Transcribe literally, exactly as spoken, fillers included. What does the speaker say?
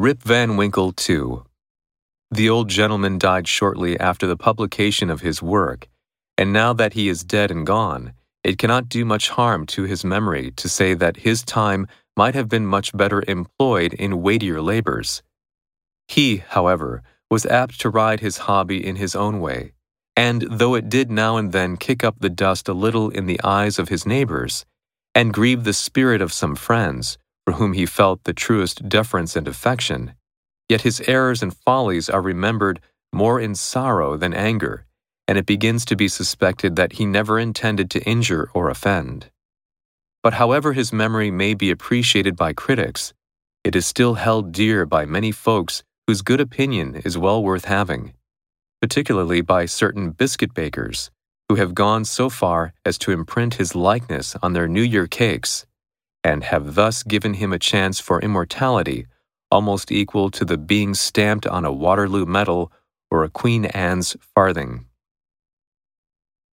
Rip Van Winkle two. The old gentleman died shortly after the publication of his work, and now that he is dead and gone, it cannot do much harm to his memory to say that his time might have been much better employed in weightier labors. He, however, was apt to ride his hobby in his own way, and though it did now and then kick up the dust a little in the eyes of his neighbors, and grieve the spirit of some friends, for whom he felt the truest deference and affection, yet his errors and follies are remembered more in sorrow than anger, and it begins to be suspected that he never intended to injure or offend. But however his memory may be appreciated by critics, it is still held dear by many folks whose good opinion is well worth having, particularly by certain biscuit bakers, who have gone so far as to imprint his likeness on their New Year cakes, and have thus given him a chance for immortality almost equal to the being stamped on a Waterloo medal or a Queen Anne's farthing.